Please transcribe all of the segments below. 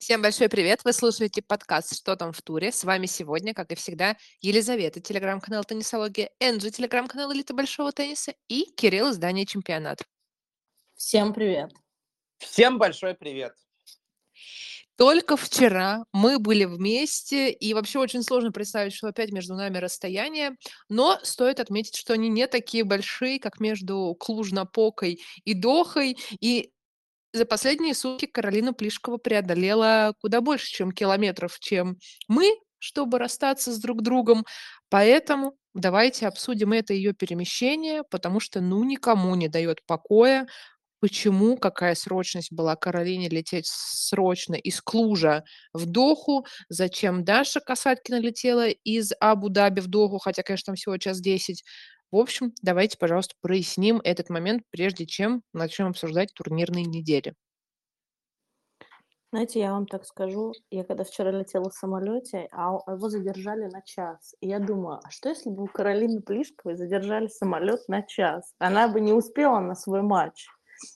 Всем большой привет! Вы слушаете подкаст «Что там в туре?». С вами сегодня, как и всегда, Елизавета, телеграм-канал «Теннисология», Энджи, телеграм-канал «Элита большого тенниса» и Кирилл, издание «Чемпионат». Всем привет! Всем большой привет! Только вчера мы были вместе, и вообще очень сложно представить, что опять между нами расстояние, но стоит отметить, что они не такие большие, как между Клуж-Напокой и Дохой, и за последние сутки Каролина Плишкова преодолела куда больше, чем километров, чем мы, чтобы расстаться с друг другом. Поэтому давайте обсудим это ее перемещение, потому что ну никому не дает покоя, почему, какая срочность была Каролине лететь срочно из Клужа в Доху, зачем Даша Касаткина летела из Абу-Даби в Доху, хотя, конечно, там всего час 10. В общем, давайте, пожалуйста, проясним этот момент, прежде чем начнем обсуждать турнирные недели. Знаете, я вам так скажу, я когда вчера летела в самолете, а его задержали на час. И я думаю, а что если бы у Каролины Плишковой задержали самолет на час? Она бы не успела на свой матч.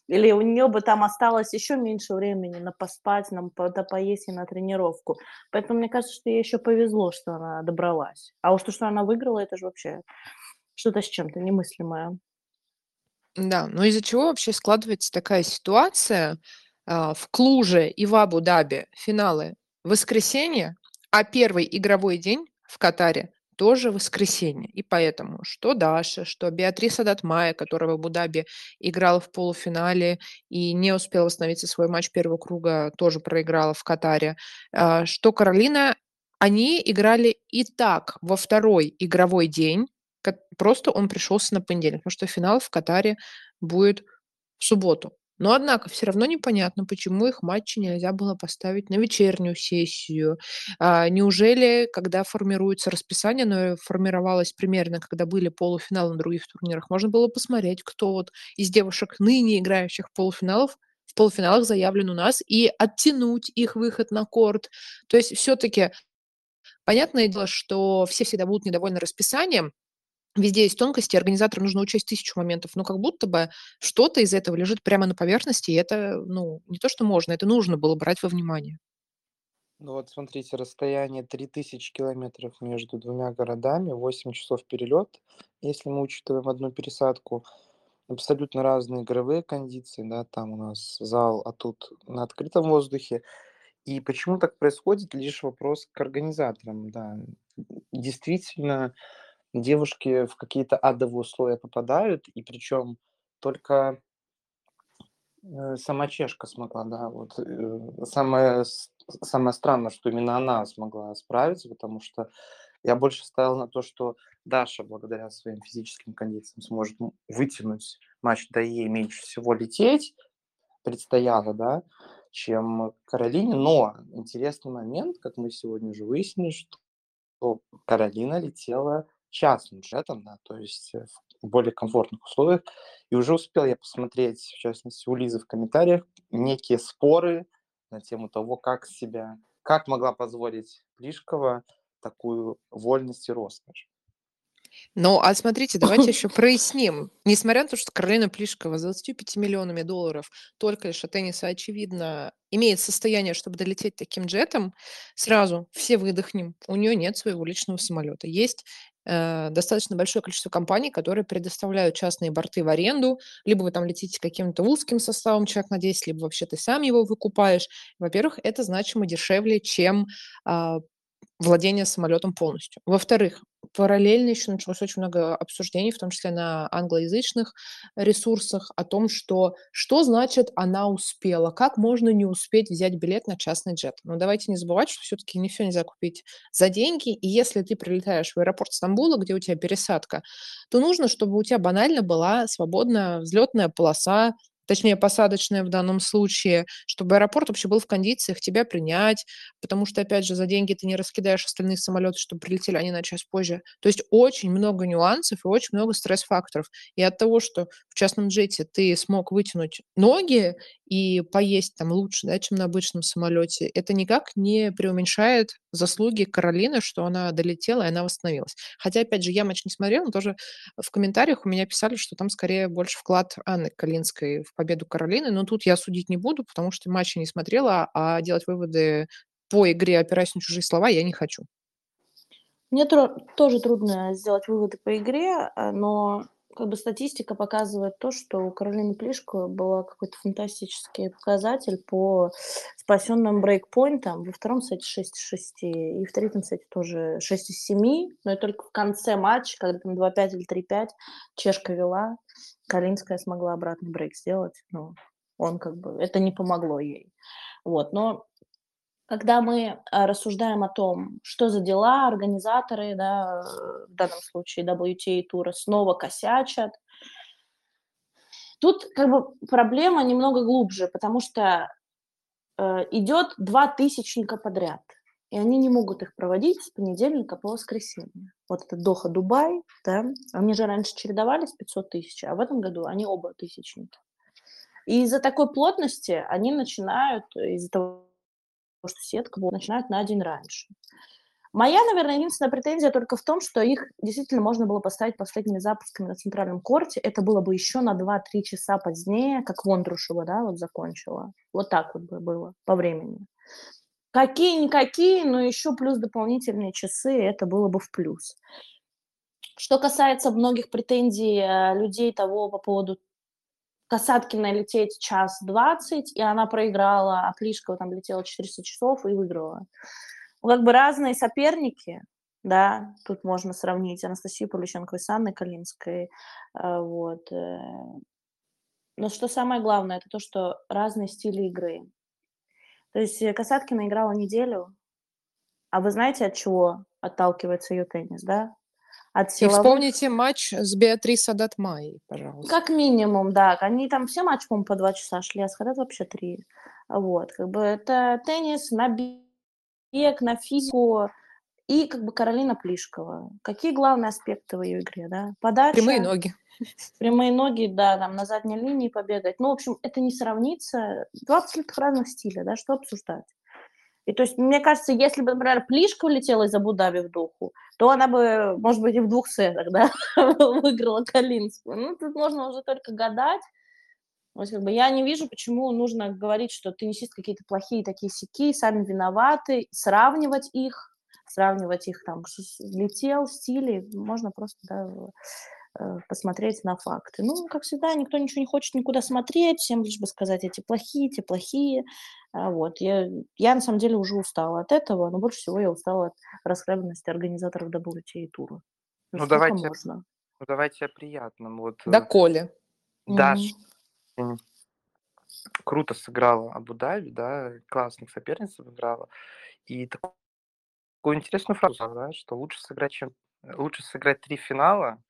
Или у нее бы там осталось еще меньше времени на поспать, на поесть и на тренировку. Поэтому мне кажется, что ей еще повезло, что она добралась. А уж то, что она выиграла, это же вообще что-то с чем-то немыслимое. Да, но из-за чего вообще складывается такая ситуация? В Клуже и в Абу-Даби финалы в воскресенье, а первый игровой день в Катаре тоже воскресенье. И поэтому что Даша, что Беатриса Хаддад Майя, которая в Абу-Даби играла в полуфинале и не успела восстановиться, свой матч первого круга тоже проиграла в Катаре, что Каролина, они играли и так во второй игровой день, просто он пришелся на понедельник, потому что финал в Катаре будет в субботу. Но, однако, все равно непонятно, почему их матчи нельзя было поставить на вечернюю сессию. Неужели, когда формируется расписание, оно формировалось примерно, когда были полуфиналы на других турнирах, можно было посмотреть, кто вот из девушек, ныне играющих в полуфиналах заявлен у нас, и оттянуть их выход на корт. То есть все-таки понятное дело, что все всегда будут недовольны расписанием, везде есть тонкости, организаторам нужно учесть тысячу моментов, но как будто бы что-то из этого лежит прямо на поверхности, и это, ну, не то, что можно, это нужно было брать во внимание. Ну вот, смотрите, расстояние 3000 километров между двумя городами, 8 часов перелет. Если мы учитываем одну пересадку, абсолютно разные игровые кондиции, да, там у нас зал, а тут на открытом воздухе. И почему так происходит, лишь вопрос к организаторам, да. Действительно, девушки в какие-то адовые условия попадают, и причем только сама чешка смогла, да, вот самое странное, что именно она смогла справиться, потому что я больше ставил на то, что Даша, благодаря своим физическим кондициям, сможет вытянуть матч, да, ей меньше всего лететь предстояло, да, чем Каролине, но интересный момент, как мы сегодня уже выяснили, что Каролина летела частным джетом, да, то есть в более комфортных условиях. И уже успел я посмотреть, в частности, у Лизы в комментариях некие споры на тему того, как могла позволить Плишкова такую вольность и роскошь. Ну, а смотрите, давайте еще проясним. Несмотря на то, что Каролина Плишкова с 25 миллионами долларов только лишь от тенниса, очевидно, имеет состояние, чтобы долететь таким джетом, сразу все выдохнем. У нее нет своего личного самолета. Есть достаточно большое количество компаний, которые предоставляют частные борты в аренду. Либо вы там летите каким-то узким составом, человек на 10, либо вообще ты сам его выкупаешь. Во-первых, это значимо дешевле, чем владение самолетом полностью. Во-вторых, параллельно еще началось очень много обсуждений, в том числе на англоязычных ресурсах, о том, что значит она успела, как можно не успеть взять билет на частный джет. Но давайте не забывать, что все-таки не все нельзя купить за деньги, и если ты прилетаешь в аэропорт Стамбула, где у тебя пересадка, то нужно, чтобы у тебя банально была свободная взлетная полоса, точнее, посадочная в данном случае, чтобы аэропорт вообще был в кондициях тебя принять, потому что, опять же, за деньги ты не раскидаешь остальные самолеты, чтобы прилетели они на час позже. То есть очень много нюансов и очень много стресс-факторов. И от того, что в частном джете ты смог вытянуть ноги и поесть там лучше, да, чем на обычном самолете, это никак не преуменьшает заслуги Каролины, что она долетела и она восстановилась. Хотя, опять же, я матч не смотрела, но тоже в комментариях у меня писали, что там скорее больше вклад Анны Калинской в победу Каролины, но тут я судить не буду, потому что матча не смотрела, а делать выводы по игре, опираясь на чужие слова, я не хочу. Мне тоже трудно сделать выводы по игре, но как бы статистика показывает то, что у Каролины Плишковой был какой-то фантастический показатель по спасенным брейкпоинтам. Во втором сете 6 из 6, и в третьем сете тоже 6 из 7, но и только в конце матча, когда там 2-5 или 3-5, чешка вела, Калинская смогла обратный брейк сделать, но он как бы, это не помогло ей. Вот, но когда мы рассуждаем о том, что за дела организаторы, да, в данном случае WTA тура, снова косячат, тут как бы проблема немного глубже, потому что идет 2 тысячника подряд, и они не могут их проводить с понедельника по воскресенье. Вот это Доха, Дубай, да, они же раньше чередовались 500 тысяч, а в этом году они оба тысячники. И из-за такой плотности они начинают, из-за того, что сетка начинают на день раньше. Моя, наверное, единственная претензия только в том, что их действительно можно было поставить последними запусками на центральном корте. Это было бы еще на 2-3 часа позднее, как Вондрушева, да, вот закончила. Вот так вот бы было по времени. Какие-никакие, но еще плюс дополнительные часы, это было бы в плюс. Что касается многих претензий людей того по поводу Касаткина лететь 1:20, и она проиграла, а Плишкова там летела 400 часов и выиграла. Как бы разные соперники, да, тут можно сравнить Анастасию Павлюченкову с Анной Калинской, вот. Но что самое главное, это то, что разные стили игры. То есть Касаткина играла неделю, а вы знаете, от чего отталкивается ее теннис, да? И вспомните матч с Беатрисой Хаддад Майей, пожалуйста. Как минимум, да. Они там все матчи, по-моему, по 2 часа шли, а с Хаддад вообще 3. Вот, как бы это теннис на бег, на физику и как бы Каролина Плишкова. Какие главные аспекты в ее игре, да? Подача. Прямые ноги. Прямые ноги, да, там на задней линии побегать. Ну, в общем, это не сравнится. 2 абсолютно разных стиля, да, что обсуждать. И то есть, мне кажется, если бы, например, Плишкова летела из Абу-Даби в Доху, то она бы, может быть, и в 2 сетах, да, выиграла Калинскую. Ну, тут можно уже только гадать. То есть, как бы, я не вижу, почему нужно говорить, что теннисисты какие-то плохие, такие-сякие, сами виноваты, сравнивать их там, летел, стили, можно просто, да, посмотреть на факты. Ну, как всегда, никто ничего не хочет никуда смотреть, всем лишь бы сказать, эти плохие, те плохие. Вот. Я на самом деле уже устала от этого, но больше всего я устала от расхлябанности организаторов WTA тура. Ну давайте, о приятном. Вот, Доколе. Даша круто сыграла Абу-Даби, да, классных соперниц сыграла. И такую интересную фразу, да, что лучше сыграть 3 финала,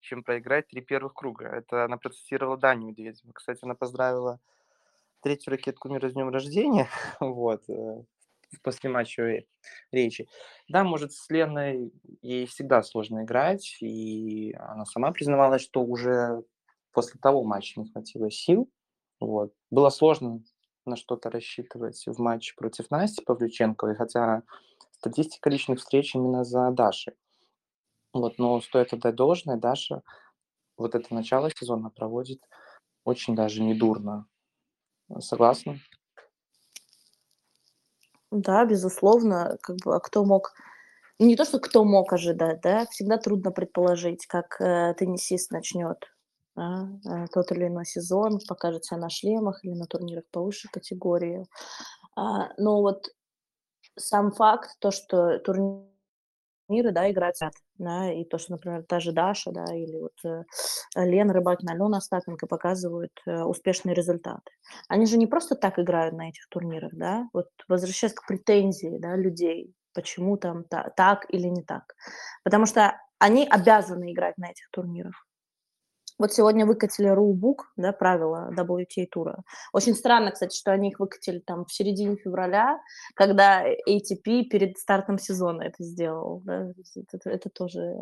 чем проиграть 3 первых круга. Это она процитировала Даню Медведева. Кстати, она поздравила 3-ю ракетку мира с днем рождения, вот, после матча речи. Да, может, с Леной ей всегда сложно играть, и она сама признавалась, что уже после того матча не хватило сил, вот. Было сложно на что-то рассчитывать в матче против Насти Павлюченковой, хотя статистика личных встреч именно за Дашей. Вот, но стоит отдать должное, Даша вот это начало сезона проводит очень даже недурно. Согласна? Да, безусловно. Как бы, а кто мог... Не то, что кто мог ожидать, да? Всегда трудно предположить, как теннисист начнет тот или иной сезон, покажет себя на шлемах или на турнирах повыше категории. Но вот сам факт, то, что турниры, да, играть, да, и то, что, например, та же Даша, да, или вот Лена Рыбакина, Алёна Остапенко показывают успешные результаты. Они же не просто так играют на этих турнирах, да, вот возвращаясь к претензии, да, людей, почему там так или не так, потому что они обязаны играть на этих турнирах. Вот сегодня выкатили рулбук, да, правила WTA тура. Очень странно, кстати, что они их выкатили там в середине февраля, когда ATP перед стартом сезона это сделал. Да. Это тоже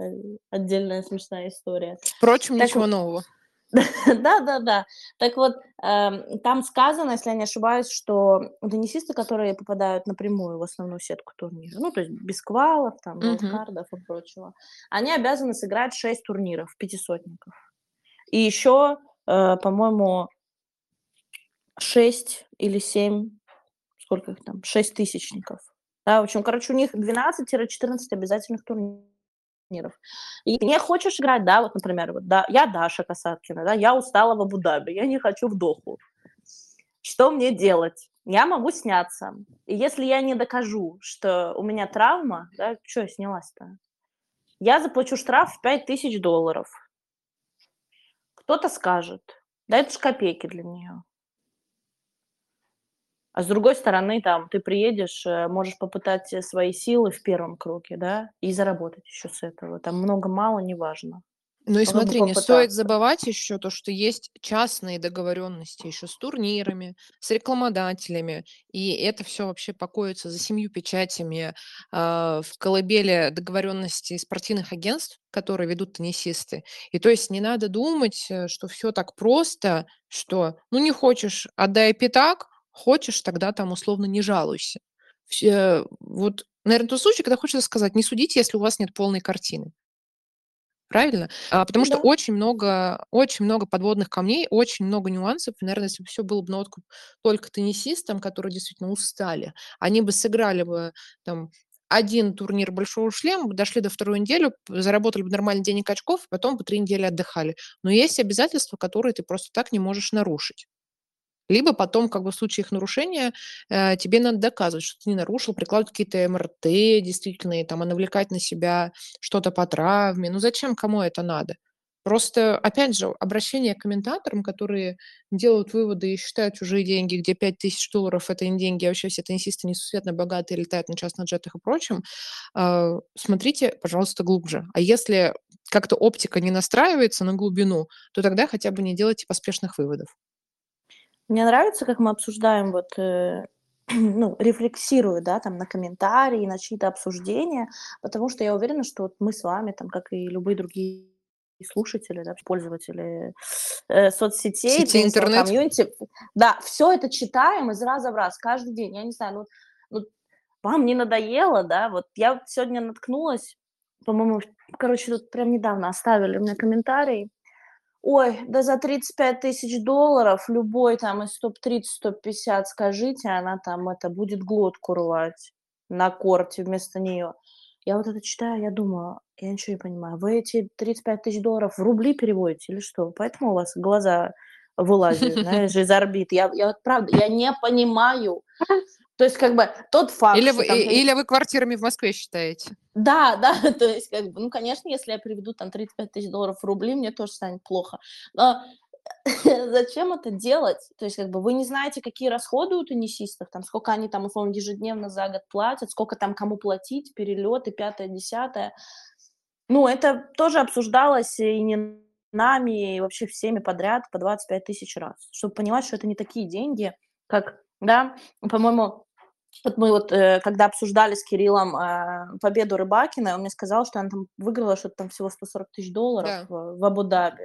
отдельная смешная история. Впрочем, так, ничего нового. Да. Так вот, там сказано, если я не ошибаюсь, что теннисисты, которые попадают напрямую в основную сетку турнира, ну, то есть без квалов, там, кардов и прочего, они обязаны сыграть 6 турниров, пятисотников. И еще, по-моему, 6 или 7, сколько их там, 6 тысячников. Да, в общем, короче, у них 12-14 обязательных турниров. И не хочешь играть, да, вот, например, вот, да, я Даша Касаткина, да, я устала в Абу-Даби, я не хочу в Доху. Что мне делать? Я могу сняться. И если я не докажу, что у меня травма, да, что я снялась-то? Я заплачу штраф в $5000. Кто-то скажет, да это же копейки для нее. А с другой стороны, там, ты приедешь, можешь попытать свои силы в первом круге, да, и заработать еще с этого. Там много-мало, неважно. Ну и смотри, не стоит забывать еще то, что есть частные договоренности еще с турнирами, с рекламодателями, и это все вообще покоится за 7 печатями в колыбели договоренностей спортивных агентств, которые ведут теннисисты. И то есть не надо думать, что все так просто, что, ну, не хочешь, отдай пятак, хочешь, тогда там условно не жалуйся. Вот, наверное, тот случай, когда хочется сказать, не судите, если у вас нет полной картины. Правильно? Потому что очень много подводных камней, очень много нюансов. И, наверное, если бы все было бы на откуп только теннисистам, которые действительно устали, они бы сыграли бы там один турнир большого шлема, дошли до второй недели, заработали бы нормально денег очков, потом бы 3 недели отдыхали. Но есть обязательства, которые ты просто так не можешь нарушить. Либо потом, как бы в случае их нарушения, тебе надо доказывать, что ты не нарушил, прикладывать какие-то МРТ действительные, там, а навлекать на себя что-то по травме. Ну зачем, кому это надо? Просто, опять же, обращение к комментаторам, которые делают выводы и считают чужие деньги, где $5000 – это не деньги, а вообще все теннисисты несусветно богатые, летают на частных джетах и прочем, смотрите, пожалуйста, глубже. А если как-то оптика не настраивается на глубину, то тогда хотя бы не делайте поспешных выводов. Мне нравится, как мы обсуждаем, вот, ну, рефлексирую, да, там, на комментарии, на чьи-то обсуждения, потому что я уверена, что вот мы с вами, там, как и любые другие слушатели, да, пользователи соцсетей, сети, интернет, комьюнити, да, все это читаем из раза в раз, каждый день. Я не знаю, ну вам не надоело, да, вот я вот сегодня наткнулась, по-моему, короче, тут прям недавно оставили мне комментарий. Ой, да за $35 000 любой там из топ-30, топ-50 скажите, она там это будет глотку рвать на корте вместо нее. Я вот это читаю, я думаю, я ничего не понимаю. Вы эти $35 000 в рубли переводите или что? Поэтому у вас глаза вылазят, знаешь, из орбит. Я правда, я не понимаю. То есть, как бы, тот факт... Или вы квартирами в Москве считаете? Да, то есть, как бы, ну, конечно, если я приведу там $35 000 в рубли, мне тоже станет плохо. Но зачем это делать? То есть, как бы, вы не знаете, какие расходы у теннисистов, там, сколько они там, условно, ежедневно за год платят, сколько там кому платить, перелеты, 5-е, 10-е. Ну, это тоже обсуждалось и не нами, и вообще всеми подряд по 25 тысяч раз, чтобы понимать, что это не такие деньги, как... Да, по-моему, вот мы вот, когда обсуждали с Кириллом победу Рыбакина, он мне сказал, что она там выиграла что-то там всего $140 000 да. в Абу-Даби.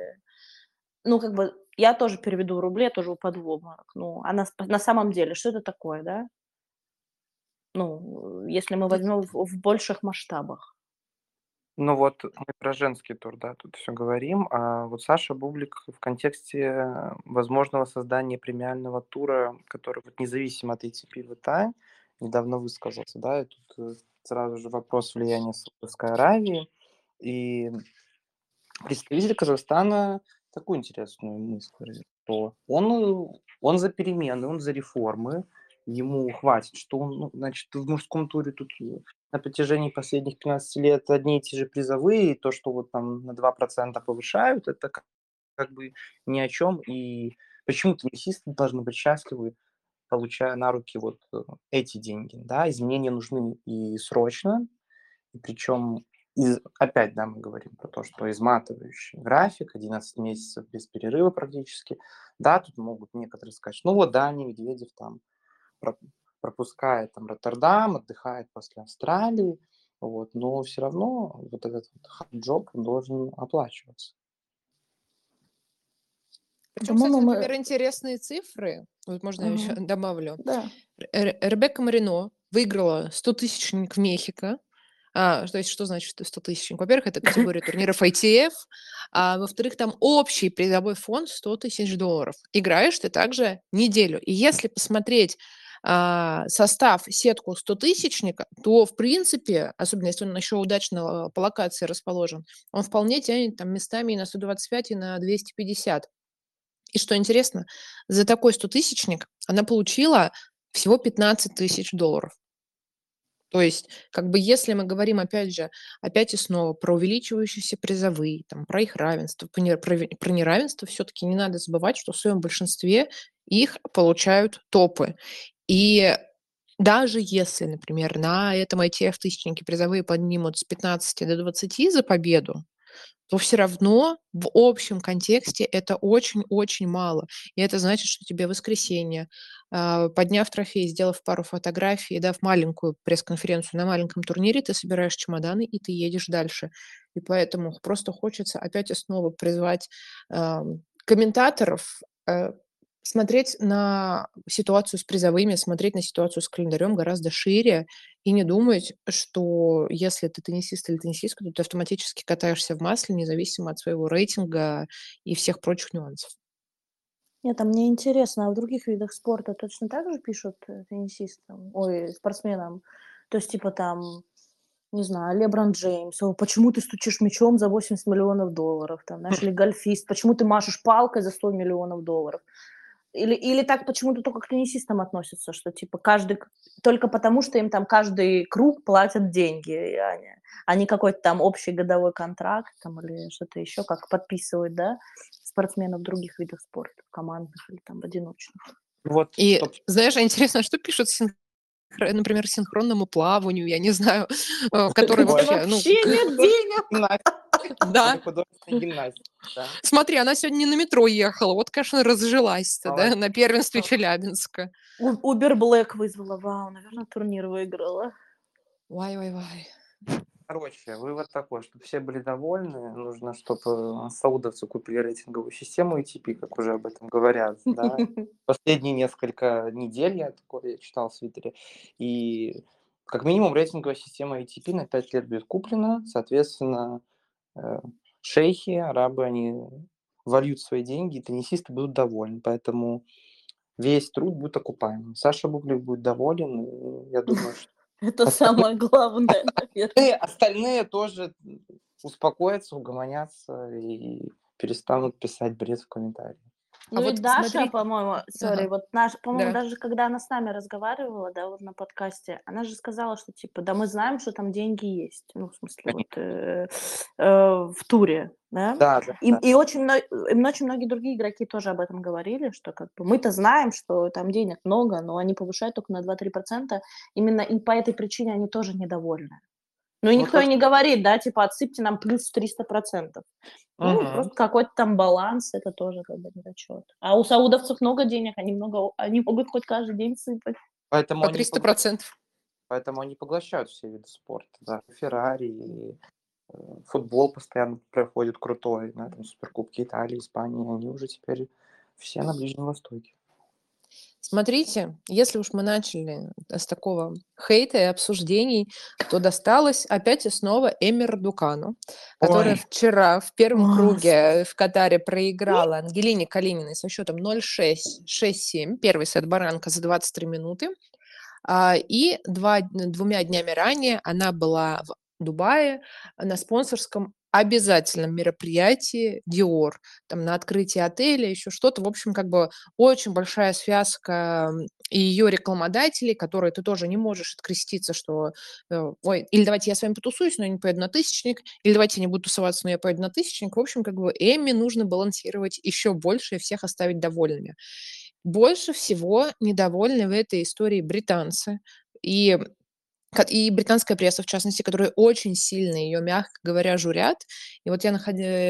Ну, как бы, я тоже переведу в рубли, я тоже упаду в обморок. Ну, а на самом деле, что это такое, да? Ну, если мы возьмем в больших масштабах. Ну вот, мы про женский тур, да, тут все говорим. А вот Саша Бублик в контексте возможного создания премиального тура, который вот независимо от ATP в WTA, недавно высказался, да, и тут сразу же вопрос влияния Саудовской Аравии. И представитель Казахстана такую интересную мысль выразил, что он за перемены, он за реформы, ему хватит, что он, ну, значит, в мужском туре тут на протяжении последних 15 лет одни и те же призовые, то, что вот там на 2% повышают, это как бы ни о чем, и почему теннисисты должны быть счастливы, получая на руки вот эти деньги, да, изменения нужны и срочно, и причем, опять, да, мы говорим про то, что изматывающий график, 11 месяцев без перерыва практически, да, тут могут некоторые сказать, ну вот, да, не Медведев там, пропускает там Роттердам, отдыхает после Австралии, вот, но все равно вот этот hard job должен оплачиваться. Причем, кстати, например, интересные цифры, вот можно я еще добавлю. Да. Ребекка Марино выиграла 100-тысячник в Мехико. То есть, что значит 100-тысячник? Во-первых, это категория турниров ITF, а во-вторых, там общий призовой фонд $100 тысяч. Играешь ты также неделю. И если посмотреть состав, сетку 100-тысячника, то, в принципе, особенно если он еще удачно по локации расположен, он вполне тянет там местами и на 125, и на 250. И что интересно, за такой 100-тысячник она получила всего $15 тысяч. То есть, как бы, если мы говорим, опять и снова про увеличивающиеся призовые, там, про их равенство, про неравенство, все-таки не надо забывать, что в своем большинстве их получают топы. И даже если, например, на этом ITF-тысячнике призовые поднимут с 15 до 20 за победу, то все равно в общем контексте это очень-очень мало. И это значит, что тебе в воскресенье, подняв трофей, сделав пару фотографий, дав маленькую пресс-конференцию на маленьком турнире, ты собираешь чемоданы и ты едешь дальше. И поэтому просто хочется опять и снова призвать комментаторов смотреть на ситуацию с призовыми, смотреть на ситуацию с календарем гораздо шире и не думать, что если ты теннисист или теннисистка, то ты автоматически катаешься в масле, независимо от своего рейтинга и всех прочих нюансов. Нет, а мне интересно, а в других видах спорта точно так же пишут теннисистам, спортсменам? То есть, типа, там, не знаю, Леброн Джеймс, почему ты стучишь мячом за $80 миллионов? Там, знаешь, или гольфист, почему ты машешь палкой за $100 миллионов? Или так почему-то только к теннисистам относятся, что типа каждый, только потому, что им там каждый круг платят деньги, они какой-то там общий годовой контракт там, или что-то еще, как подписывают, да, спортсменов в других видах спорта, командных или там одиночных. Вот. И знаешь, интересно, что пишут, например, синхронному плаванию, я не знаю, который вообще... Вообще нет денег! Да. Да. Смотри, она сегодня не на метро ехала. Вот, конечно, разжилась-то, да, на первенстве Челябинска. Uber Black вызвала. Вау, наверное, турнир выиграла. Вай-вай-вай. Короче, вывод такой, чтобы все были довольны, нужно, чтобы саудовцы купили рейтинговую систему ATP, как уже об этом говорят, да. Последние несколько недель я читал в Твиттере, и как минимум рейтинговая система ATP на 5 лет будет куплена, соответственно, шейхи, арабы, они вольют свои деньги, и теннисисты будут довольны, поэтому весь труд будет окупаем. Саша Бублик будет доволен, я думаю, что... Это самое главное, наверное. Остальные тоже успокоятся, угомонятся и перестанут писать бред в комментариях. Ну и Даша, по-моему, даже когда она с нами разговаривала, да, вот на подкасте, она же сказала, что типа, да, мы знаем, что там деньги есть, ну, в смысле, вот, в туре, да? Да. И очень многие другие игроки тоже об этом говорили, что как бы мы-то знаем, что там денег много, но они повышают только на 2-3%, именно и по этой причине они тоже недовольны. Ну и никто и не говорит, да, типа, отсыпьте нам плюс 300%. Ну, просто какой-то там баланс, это тоже как бы недочет. А у саудовцев много денег, они могут хоть каждый день сыпать. Поэтому по 300%. Поэтому они поглощают все виды спорта, да. Феррари, футбол постоянно проходит крутой, да, там суперкубки Италии, Испании, они уже теперь все на Ближнем Востоке. Смотрите, если уж мы начали с такого хейта и обсуждений, то досталось опять и снова Эмир Дукану, которая вчера в первом круге в Катаре проиграла Ангелине Калининой со счетом 0-6-6-7, первый сет баранка за 23 минуты. И двумя днями ранее она была в Дубае на спонсорском обязательном мероприятии Dior, там на открытии отеля, еще что-то. В общем, как бы очень большая связка и ее рекламодателей, которые ты тоже не можешь откреститься, что или давайте я с вами потусуюсь, но я не поеду на тысячник, или давайте я не буду тусоваться, но я поеду на тысячник. В общем, как бы Эми нужно балансировать еще больше и всех оставить довольными. Больше всего недовольны в этой истории британцы. И и британская пресса, в частности, которые очень сильно ее, мягко говоря, журят. И вот я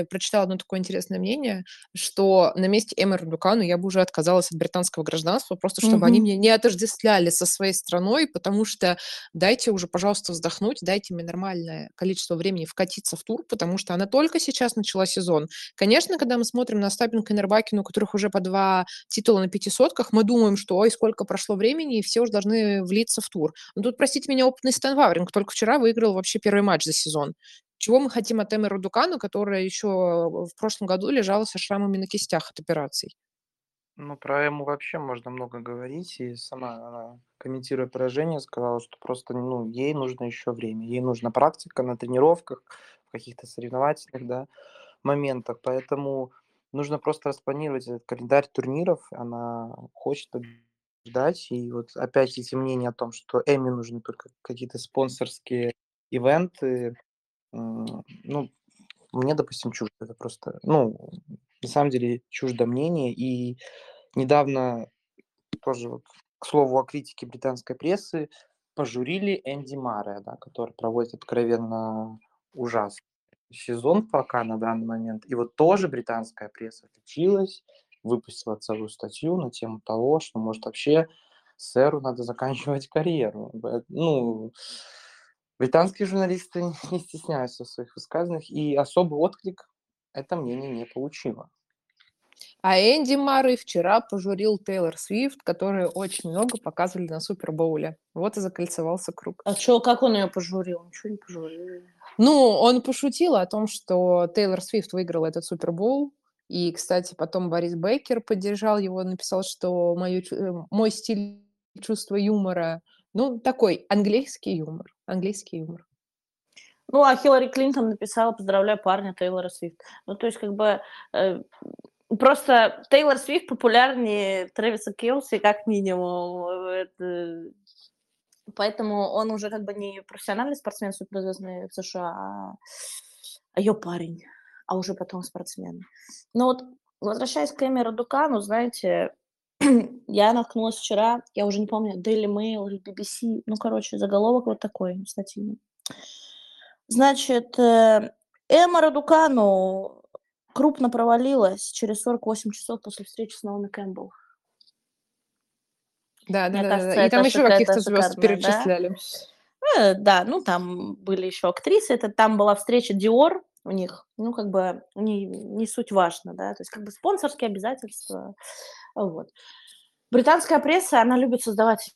прочитала одно такое интересное мнение, что на месте Эмира Дукану я бы уже отказалась от британского гражданства, просто чтобы они меня не отождествляли со своей страной, потому что дайте уже, пожалуйста, вздохнуть, дайте мне нормальное количество времени вкатиться в тур, потому что она только сейчас начала сезон. Конечно, когда мы смотрим на Остапенко и на Рыбакину, у которых уже по 2 титула на 500-ках, мы думаем, что ой, сколько прошло времени, и все уже должны влиться в тур. Но тут, простите меня, опытный Стэн Вавринка только вчера выиграл вообще первый матч за сезон. Чего мы хотим от Эмира Дукану, которая еще в прошлом году лежала со шрамами на кистях от операций? Ну, про Эму вообще можно много говорить, и сама она, комментируя поражение, сказала, что просто ей нужно еще время, ей нужна практика на тренировках, в каких-то соревновательных моментах, поэтому нужно просто распланировать этот календарь турниров, она хочет ждать, и вот опять эти мнения о том, что Эми нужны только какие-то спонсорские ивенты, мне, допустим, чуждо, это просто, на самом деле, чуждо мнение, и недавно тоже, вот, к слову о критике британской прессы, пожурили Энди Марре, который проводит откровенно ужасный сезон пока на данный момент, и вот тоже британская пресса включилась, выпустила целую статью на тему того, что, может, вообще сэру надо заканчивать карьеру. Британские журналисты не стесняются своих высказанных, и особый отклик это мнение не получило. А Энди Марре вчера пожурил Тейлор Свифт, которые очень много показывали на Супербоуле. Вот и закольцевался круг. А что, как он ее пожурил? Ничего не пожурил. Он пошутил о том, что Тейлор Свифт выиграл этот Супербоул. И, кстати, потом Борис Бейкер поддержал его, написал, что мой стиль чувства юмора, такой английский юмор. Хиллари Клинтон написала: поздравляю парня Тейлора Свифт. Просто Тейлор Свифт популярнее Трэвиса Келси, как минимум. Поэтому он уже не профессиональный спортсмен суперзвездный в США, а ее парень, а уже потом спортсмен. Но вот, возвращаясь к Эмиру Дукану, знаете, я наткнулась вчера, я уже не помню, Daily Mail или BBC, заголовок вот такой, статьи. Значит, Эмиру Дукану крупно провалилась через 48 часов после встречи с Наоми Кэмпбелл. Да, и там еще каких-то звезд перечисляли. Там были еще актрисы, там была встреча Dior, у них, не суть важно, то есть спонсорские обязательства, вот. Британская пресса, она любит создавать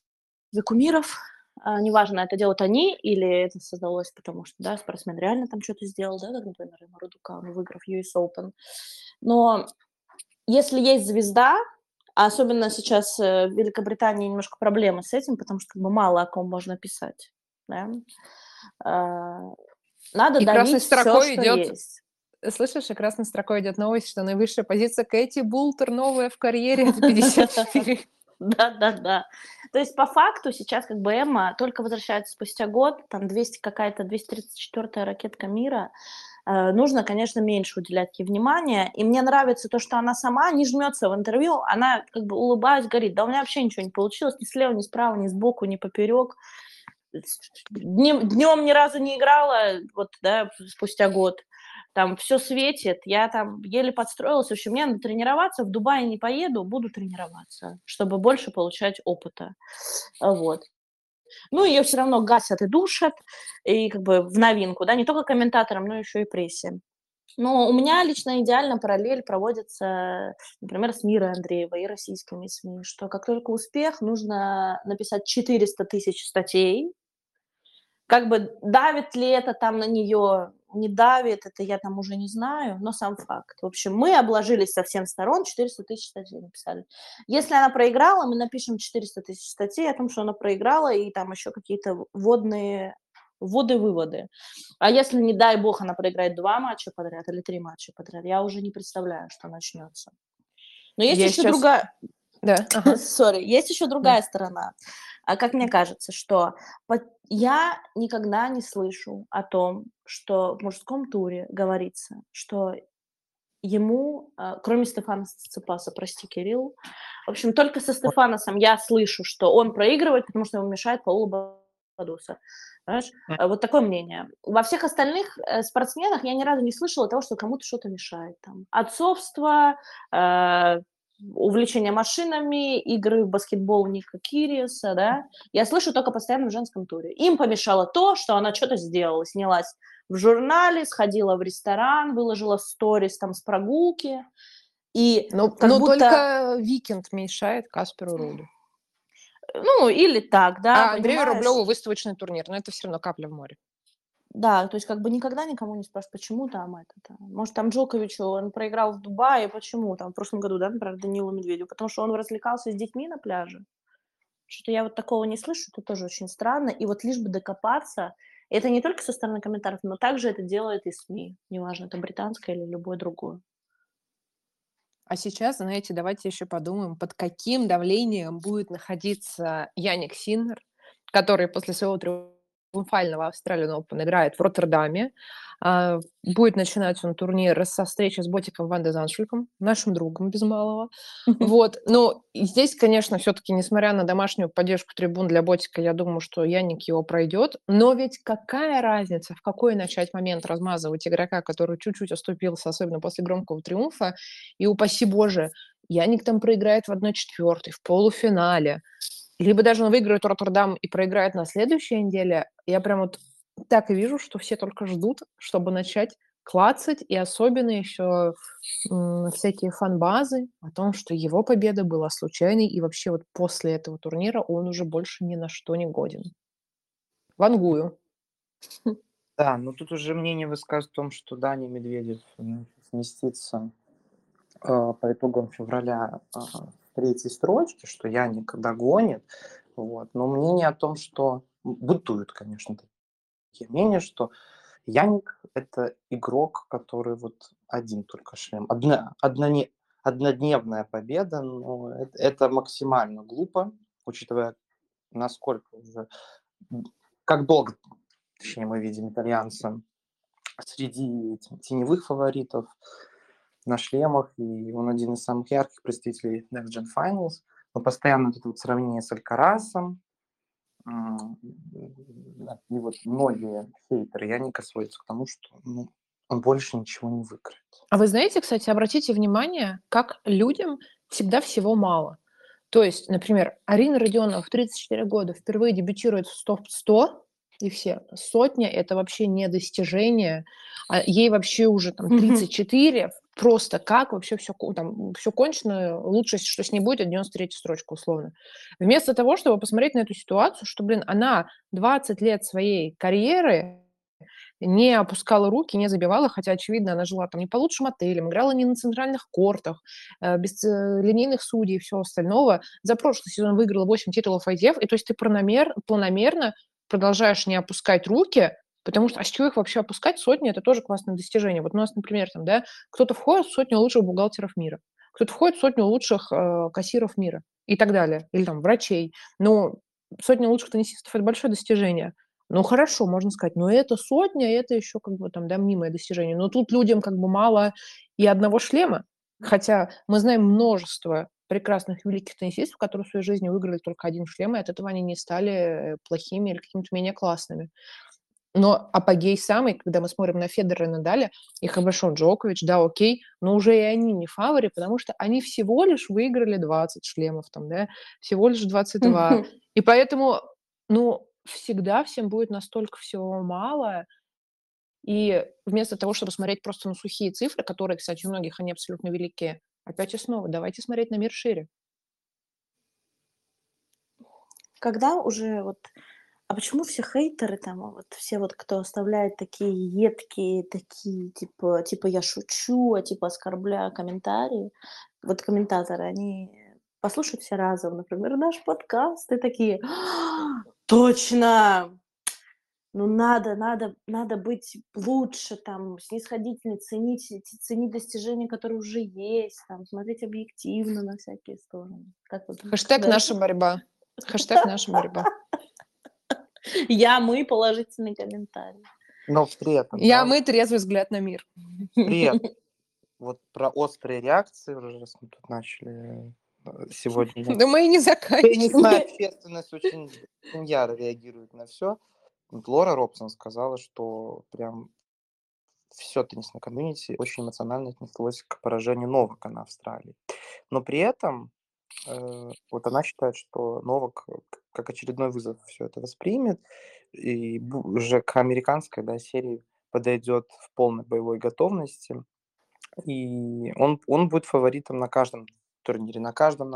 кумиров, неважно, это делают они или это создалось, потому что, спортсмен реально там что-то сделал, как, например, Эмиру Дукану, выиграв US Open, но если есть звезда, а особенно сейчас в Великобритании немножко проблемы с этим, потому что мало о ком можно писать, надо и красной строкой все, идет. Слышишь, и красной строкой идет новость, что наивысшая позиция Кэти Бултер новая в карьере, это 54. Да. То есть по факту сейчас Эмма только возвращается спустя год, там 234-я ракетка мира. Нужно, конечно, меньше уделять ей внимания. И мне нравится то, что она сама не жмется в интервью, она улыбаясь говорит: да у меня вообще ничего не получилось, ни слева, ни справа, ни сбоку, ни поперек. Днем ни разу не играла, спустя год. Там все светит, я там еле подстроилась. В общем, мне надо тренироваться, в Дубай не поеду, буду тренироваться, чтобы больше получать опыта. Вот. Ее все равно гасят и душат, и в новинку, не только комментаторам, но еще и прессе. Но у меня лично идеально параллель проводится, например, с Мирой Андреевой и российскими СМИ, что как только успех, нужно написать 400 тысяч статей. Давит ли это там на нее, не давит, это я там уже не знаю, но сам факт. В общем, мы обложились со всех сторон, 400 тысяч статей написали. Если она проиграла, мы напишем 400 тысяч статей о том, что она проиграла, и там еще какие-то вводы-выводы. А если, не дай бог, она проиграет 2 матча подряд или 3 матча подряд, я уже не представляю, что начнется. Но есть еще другая... Есть еще другая сторона. Как мне кажется, что я никогда не слышу о том, что в мужском туре говорится, что ему, кроме Стефана Циципаса, прости, Кирилл, в общем, только со Стефаносом я слышу, что он проигрывает, потому что ему мешает Пауло продулся. Понимаешь? Вот такое мнение. Во всех остальных спортсменах я ни разу не слышала того, что кому-то что-то мешает. Там. Отцовство, увлечение машинами, игры в баскетбол у Ника Кириса, да. Я слышу только постоянно в женском туре. Им помешало то, что она что-то сделала, снялась в журнале, сходила в ресторан, выложила сторис там с прогулки. И но будто... только Викинд мешает Касперу Руду. Ну, или так, да. А Андрею Рублеву выставочный турнир, но это все равно капля в море. Да, то есть как бы никогда никому не спрашивают, почему там это. Может, там Джоковичу он проиграл в Дубае, почему там в прошлом году, да, например, Данилу Медведеву, потому что он развлекался с детьми на пляже. Что-то я вот такого не слышу, это тоже очень странно. И вот лишь бы докопаться, это не только со стороны комментаторов, но также это делает и СМИ, неважно, это британское или любое другое. А сейчас, знаете, давайте еще подумаем, под каким давлением будет находиться Янник Синнер, который после своего триумфального Australian Open играет в Роттердаме. Будет начинать он турнир со встречи с Ботиком Ван де Заншульком, нашим другом без малого. Вот. Но здесь, конечно, все-таки, несмотря на домашнюю поддержку трибун для Ботика, я думаю, что Янник его пройдет. Но ведь какая разница, в какой начать момент размазывать игрока, который чуть-чуть оступился, особенно после громкого триумфа, и, упаси боже, Янник там проиграет в 1/4, в полуфинале. Либо даже он выиграет Роттердам и проиграет на следующей неделе. Я прям вот так и вижу, что все только ждут, чтобы начать клацать. И особенно еще всякие фан-базы о том, что его победа была случайной. И вообще вот после этого турнира он уже больше ни на что не годен. Вангую. Да, но тут уже мнение высказывает в том, что Даня Медведев сместится по итогам февраля третьей строчки, что я никогда гонит, вот. Но мнение о том, что бытует, конечно, такие мнения, что Янник – это игрок, который вот один только шлем. Однодневная победа, но это максимально глупо, учитывая, насколько уже, как долго, точнее, мы видим итальянца среди теневых фаворитов на шлемах, и он один из самых ярких представителей Next Gen Finals. Но постоянно это вот сравнение с Алькарасом. И вот многие хейтеры Янника сводятся к тому, что он больше ничего не выиграет. А вы знаете, кстати, обратите внимание, как людям всегда всего мало. То есть, например, Арина Родионова в 34 года впервые дебютирует в топ-100, и все. 100 – это вообще не достижение. Ей вообще уже там 34. Просто как вообще все кончено. Лучше, что с ней будет, 93-я строчка условно. Вместо того, чтобы посмотреть на эту ситуацию, что, блин, она 20 лет своей карьеры не опускала руки, не забивала, хотя, очевидно, она жила там не по лучшим отелям, играла не на центральных кортах, без линейных судей и всего остального. За прошлый сезон выиграла 8 титулов ITF, и то есть ты планомерно продолжаешь не опускать руки, потому что, а с чего их вообще опускать? 100 – это тоже классное достижение. Вот у нас, например, там, да, кто-то входит в 100 лучших бухгалтеров мира, кто-то входит в 100 лучших кассиров мира и так далее, или там врачей. Но 100 лучших теннисистов – это большое достижение. Ну, хорошо, можно сказать, но это 100, это еще как бы там, да, мнимое достижение. Но тут людям как бы мало и одного шлема, хотя мы знаем множество прекрасных великих теннисистов, которые в своей жизни выиграли только один шлем, и от этого они не стали плохими или какими-то менее классными. Но апогей самый, когда мы смотрим на Федера и Надаля, и Хабашон Джокович, да, окей, но уже и они не фавори, потому что они всего лишь выиграли 20 шлемов, там, да, всего лишь 22. И поэтому, всегда всем будет настолько всего мало. И вместо того, чтобы смотреть просто на сухие цифры, которые, кстати, у многих они абсолютно великие, опять и снова, давайте смотреть на мир шире. Когда уже вот... А почему все хейтеры там, вот все вот, кто оставляет такие едкие, такие, типа я шучу, а типа оскорбляю комментарии, вот комментаторы, они послушают все разом, например, наш подкаст, и такие, точно! Надо быть лучше, там, снисходительнее, ценить достижения, которые уже есть, там, смотреть объективно на всякие стороны. Как вот, хэштег «Наша борьба». Хэштег «Наша борьба». Мы положительный комментарий. Но при этом... мы трезвый взгляд на мир. При этом. Вот про острые реакции уже раз мы тут начали сегодня. Да мы и не заканчиваем. Теннисная общественность очень яро реагирует на все. Лора Робсон сказала, что прям все теннисное комьюнити очень эмоционально отнеслось к поражению Новака на Австралии. Но при этом вот она считает, что Новак как очередной вызов все это воспримет, и уже к американской серии подойдет в полной боевой готовности. И он будет фаворитом на каждом турнире, на каждом,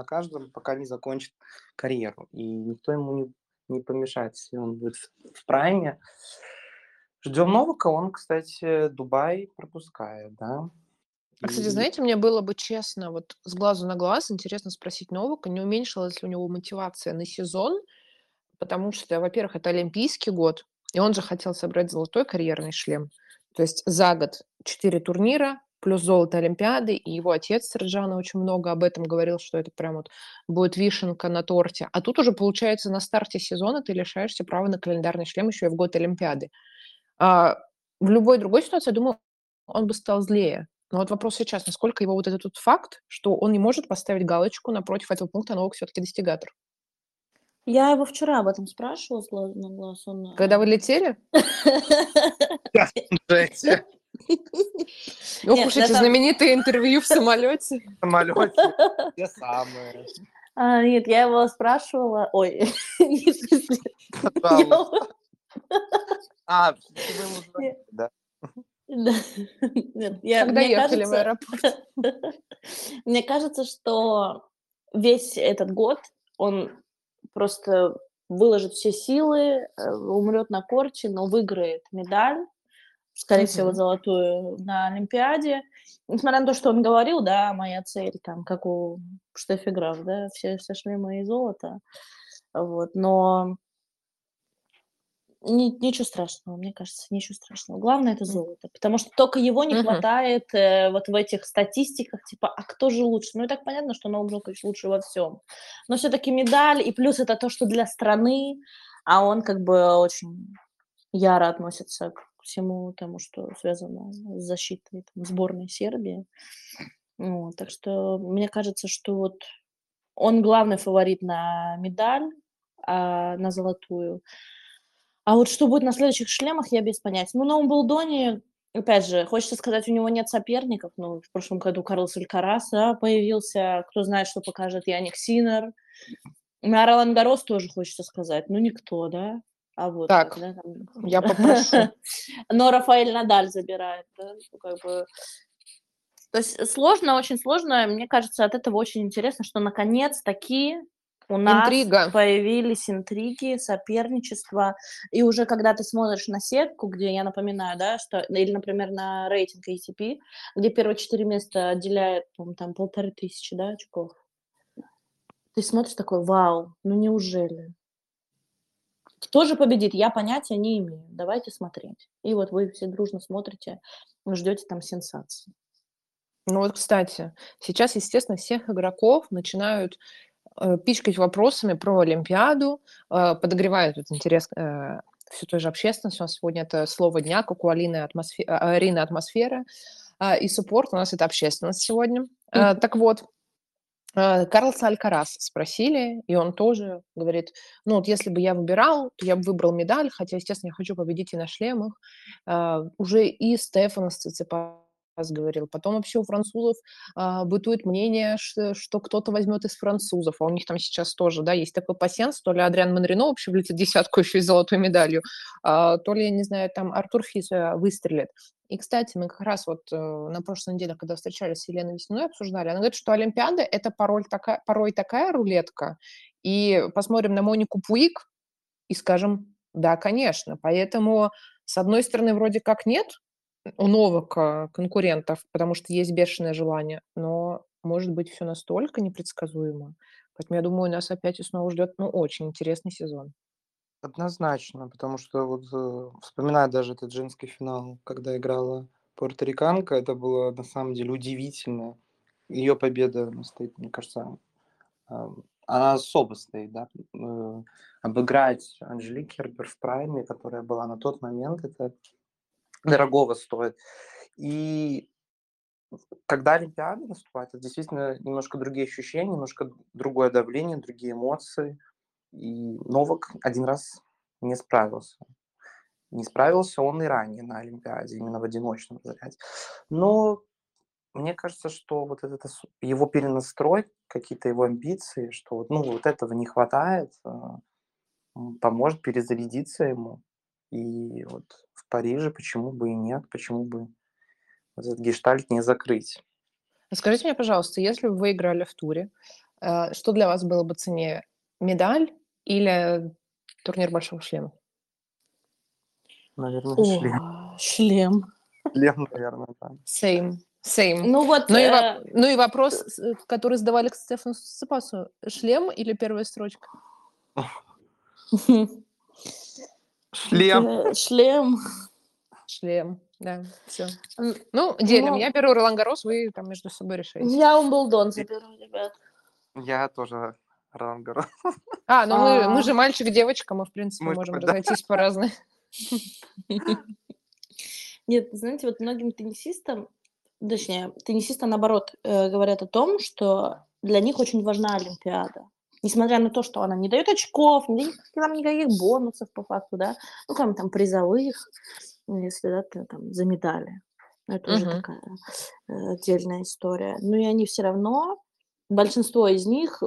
пока не закончит карьеру. И никто ему не помешает, если он будет в прайме. Ждем Новака, он, кстати, Дубай пропускает, да. А, кстати, знаете, мне было бы честно, вот с глазу на глаз, интересно спросить Новака, не уменьшилась ли у него мотивация на сезон, потому что, во-первых, это Олимпийский год, и он же хотел собрать золотой карьерный шлем. То есть за год 4 турнира, плюс золото Олимпиады, и его отец Серджана очень много об этом говорил, что это прям вот будет вишенка на торте. А тут уже, получается, на старте сезона ты лишаешься права на календарный шлем еще и в год Олимпиады. А в любой другой ситуации, я думаю, он бы стал злее. Но вот вопрос сейчас, насколько его вот этот факт, что он не может поставить галочку напротив этого пункта, Новак все-таки достигатор. Я его вчера об этом спрашивала с глаз на глаз. Когда вы летели? Ох уж эти знаменитые интервью в самолете. В самолете. Те самые. Нет, я его спрашивала... Ой. Да. Когда ехали в аэропорт. Мне кажется, что весь этот год он просто выложит все силы, умрет на корте, но выиграет медаль. Скорее всего, золотую на Олимпиаде. Несмотря на то, что он говорил, да, моя цель, там, как у Штеффи Граф, да, все шлемы и золото. Вот, но ничего страшного, мне кажется, ничего страшного. Главное – это золото, потому что только его не хватает вот в этих статистиках, типа, а кто же лучше? Ну и так понятно, что Новак Джокович лучше во всем. Но все-таки медаль, и плюс это то, что для страны, а он как бы очень яро относится к всему тому, что связано с защитой там, сборной Сербии. Ну, так что мне кажется, что вот он главный фаворит на медаль, на золотую. А вот что будет на следующих шлемах, я без понятия. Ну, на Умблдоне, опять же, хочется сказать, у него нет соперников. Ну, в прошлом году Карлос Алькарас появился. Кто знает, что покажет Янник Синнер. На Ролан Гарос тоже хочется сказать. Ну, никто, да? А вот, так, да, там... я попрошу. Но Рафаэль Надаль забирает. Да? Как бы... То есть сложно, очень сложно. Мне кажется, от этого очень интересно, что наконец-таки у нас появились интриги, соперничество. И уже когда ты смотришь на сетку, где, я напоминаю, да, что, или, например, на рейтинг ATP, где первые 4 места отделяет, по-моему, там 1500, да, очков, ты смотришь такой, вау, ну неужели? Кто же победит, я понятия не имею. Давайте смотреть. И вот вы все дружно смотрите, ждете там сенсации. Ну вот, кстати, сейчас, естественно, всех игроков начинают пичкать вопросами про Олимпиаду, подогревают этот интерес всю той же общественности. У нас сегодня это слово дня, как у Арины атмосфера. И суппорт у нас это общественность сегодня. Так вот. Карлоса Алькараса спросили, и он тоже говорит, ну вот если бы я выбирал, то я бы выбрал медаль, хотя, естественно, я хочу победить и на шлемах. Уже и Стефанос Циципас говорил. Потом вообще у французов бытует мнение, что кто-то возьмет из французов, а у них там сейчас тоже, да, есть такой пасьянс, то ли Адриан Монрино вообще влетит десятку еще и золотой медалью, то ли, я не знаю, там Артур Фис выстрелит. И, кстати, мы как раз вот на прошлой неделе, когда встречались с Еленой Весниной, обсуждали, она говорит, что Олимпиада – это порой такая рулетка. И посмотрим на Монику Пуик и скажем, да, конечно. Поэтому, с одной стороны, вроде как нет у Новака конкурентов, потому что есть бешеное желание, но, может быть, все настолько непредсказуемо. Поэтому, я думаю, нас опять и снова ждет, очень интересный сезон. Однозначно, потому что вот вспоминая даже этот женский финал, когда играла пуэрториканка, это было на самом деле удивительно. Ее победа стоит, мне кажется, она особо стоит, да, обыграть Анжелик Хербер в прайме, которая была на тот момент, это дорогого стоит. И когда Олимпиада наступает, это действительно немножко другие ощущения, немножко другое давление, другие эмоции. И Новак один раз не справился. Не справился он и ранее на Олимпиаде, именно в одиночном заряде. Но мне кажется, что вот этот его перенастрой, какие-то его амбиции, что вот, ну, вот этого не хватает, поможет перезарядиться ему. И вот в Париже почему бы и нет, почему бы этот гештальт не закрыть. Скажите мне, пожалуйста, если бы вы играли в туре, что для вас было бы ценнее? Медаль или турнир большого шлема? Наверное, шлем. Шлем, наверное, да. Same. Ну и вопрос, который задавали к Стефану Циципасу. Шлем или первая строчка? Шлем. Да, все. Ну, делим. Я беру Ролан Гарос, вы там между собой решаете. Я Умблдон заберу, ребят. Я тоже Ролан Гарос. Ну мы же мальчик, девочка, мы, в принципе, можем разойтись по-разному. Нет, знаете, вот многим теннисистам, точнее, теннисисты, наоборот, говорят о том, что для них очень важна Олимпиада. Несмотря на то, что она не дает очков, не дает нам никаких бонусов по факту, да, ну, кроме там призовых, если да, там за медали. Это уже такая отдельная история. Но и они все равно, большинство из них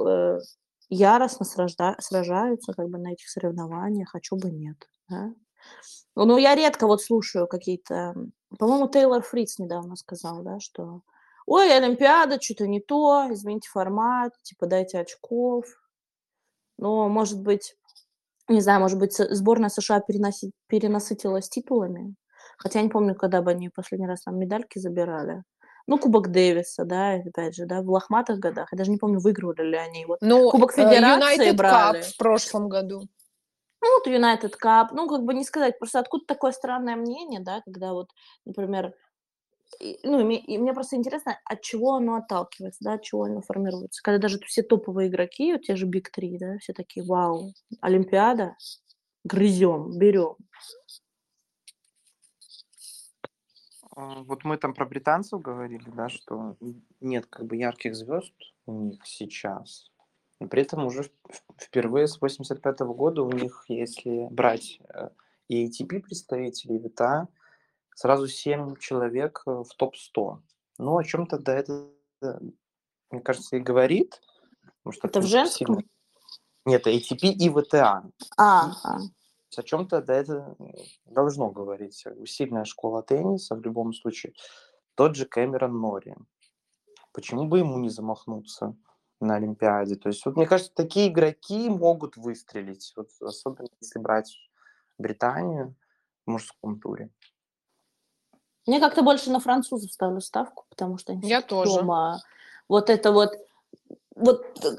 яростно сражаются как бы на этих соревнованиях, а чё бы нет, да? Ну, я редко вот слушаю какие-то... По-моему, Тейлор Фриц недавно сказал, да, что ой, Олимпиада, что-то не то, измените формат, типа дайте очков. Но, может быть, не знаю, может быть, сборная США перенасытилась титулами. Хотя я не помню, когда бы они последний раз там медальки забирали. Ну, Кубок Дэвиса, да, опять же, да, в лохматых годах. Я даже не помню, выигрывали ли они его. Ну, Кубок Федерации брали. United Cup в прошлом году. Ну, вот United Cup, ну, как бы не сказать, просто откуда такое странное мнение, да, когда вот, например, мне просто интересно, от чего оно отталкивается, да, от чего оно формируется. Когда даже все топовые игроки, вот те же Big 3, да, все такие, вау, Олимпиада, грызем, берем. Вот мы там про британцев говорили, да, что нет как бы ярких звезд у них сейчас. Но при этом уже впервые с 1985 года у них, если брать и ATP представителей, и WTA, сразу 7 человек в топ-100. Ну, о чем-то да это, мне кажется, и говорит. Что это в женском? Сильно... Нет, ATP и WTA. О чем-то да это должно говорить. Сильная школа тенниса в любом случае. Тот же Кэмерон Нори. Почему бы ему не замахнуться на Олимпиаде? То есть, вот, мне кажется, такие игроки могут выстрелить, вот, особенно если брать Британию в мужском туре. Я как-то больше на французов ставлю ставку, потому что они дома. Вот это вот,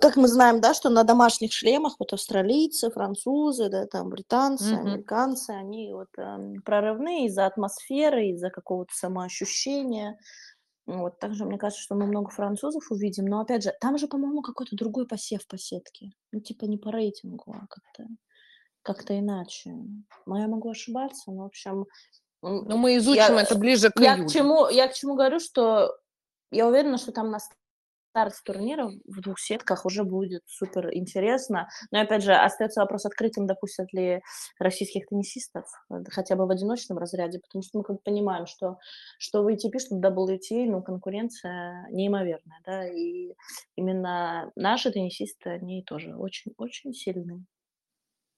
как мы знаем, да, что на домашних шлемах вот австралийцы, французы, да, там британцы, американцы, они вот прорывные из-за атмосферы, из-за какого-то самоощущения. Вот, также мне кажется, что мы много французов увидим, но, опять же, там же, по-моему, какой-то другой посев по сетке. Ну, типа не по рейтингу, а как-то иначе. Но я могу ошибаться, но, в общем... Ну, мы изучим это ближе к июлю. Я к чему говорю, что я уверена, что там на старт турнира в двух сетках уже будет супер интересно. Но, опять же, остается вопрос открытым, допустят ли российских теннисистов хотя бы в одиночном разряде, потому что мы как понимаем, что в ATP, что в WTA, ну, конкуренция неимоверная, да, и именно наши теннисисты, они тоже очень-очень сильны.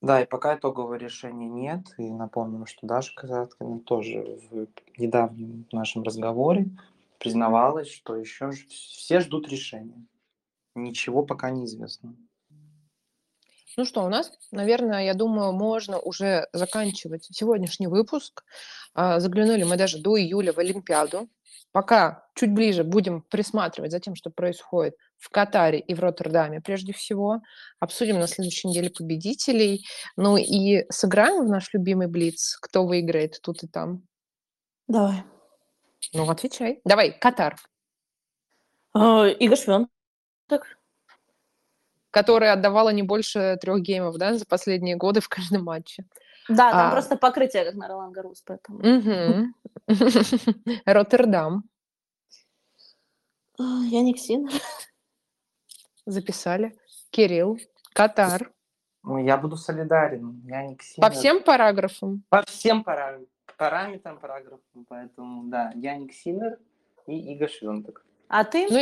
Да, и пока итогового решения нет, и напомним, что Даша Касаткина тоже в недавнем нашем разговоре признавалась, что еще все ждут решения. Ничего пока не известно. Ну что, у нас, наверное, я думаю, можно уже заканчивать сегодняшний выпуск. Заглянули мы даже до июля в Олимпиаду. Пока чуть ближе будем присматривать за тем, что происходит в Катаре и в Роттердаме прежде всего. Обсудим на следующей неделе победителей. Ну и сыграем в наш любимый блиц. Кто выиграет тут и там? Давай. Ну, отвечай. Давай, Катар. Игорь Швён. Так. Которая отдавала не больше 3 геймов, да, за последние годы в каждом матче. Да, там просто покрытие, как на Ролан Гарос, поэтому. Роттердам. Янник Синнер. Записали. Кирилл. Катар. Ну, я буду солидарен. Янник Синнер. По всем параграфам? По всем параметрам, параграфам. Поэтому, да, Янник Синнер и Игорь Швенток. А ты? Ну,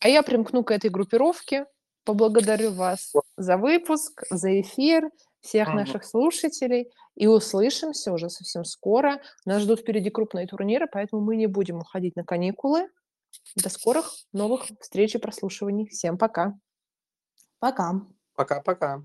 а я примкну к этой группировке. Поблагодарю вас за выпуск, за эфир, всех наших слушателей. И услышимся уже совсем скоро. Нас ждут впереди крупные турниры, поэтому мы не будем уходить на каникулы. До скорых новых встреч и прослушиваний. Всем пока. Пока. Пока-пока.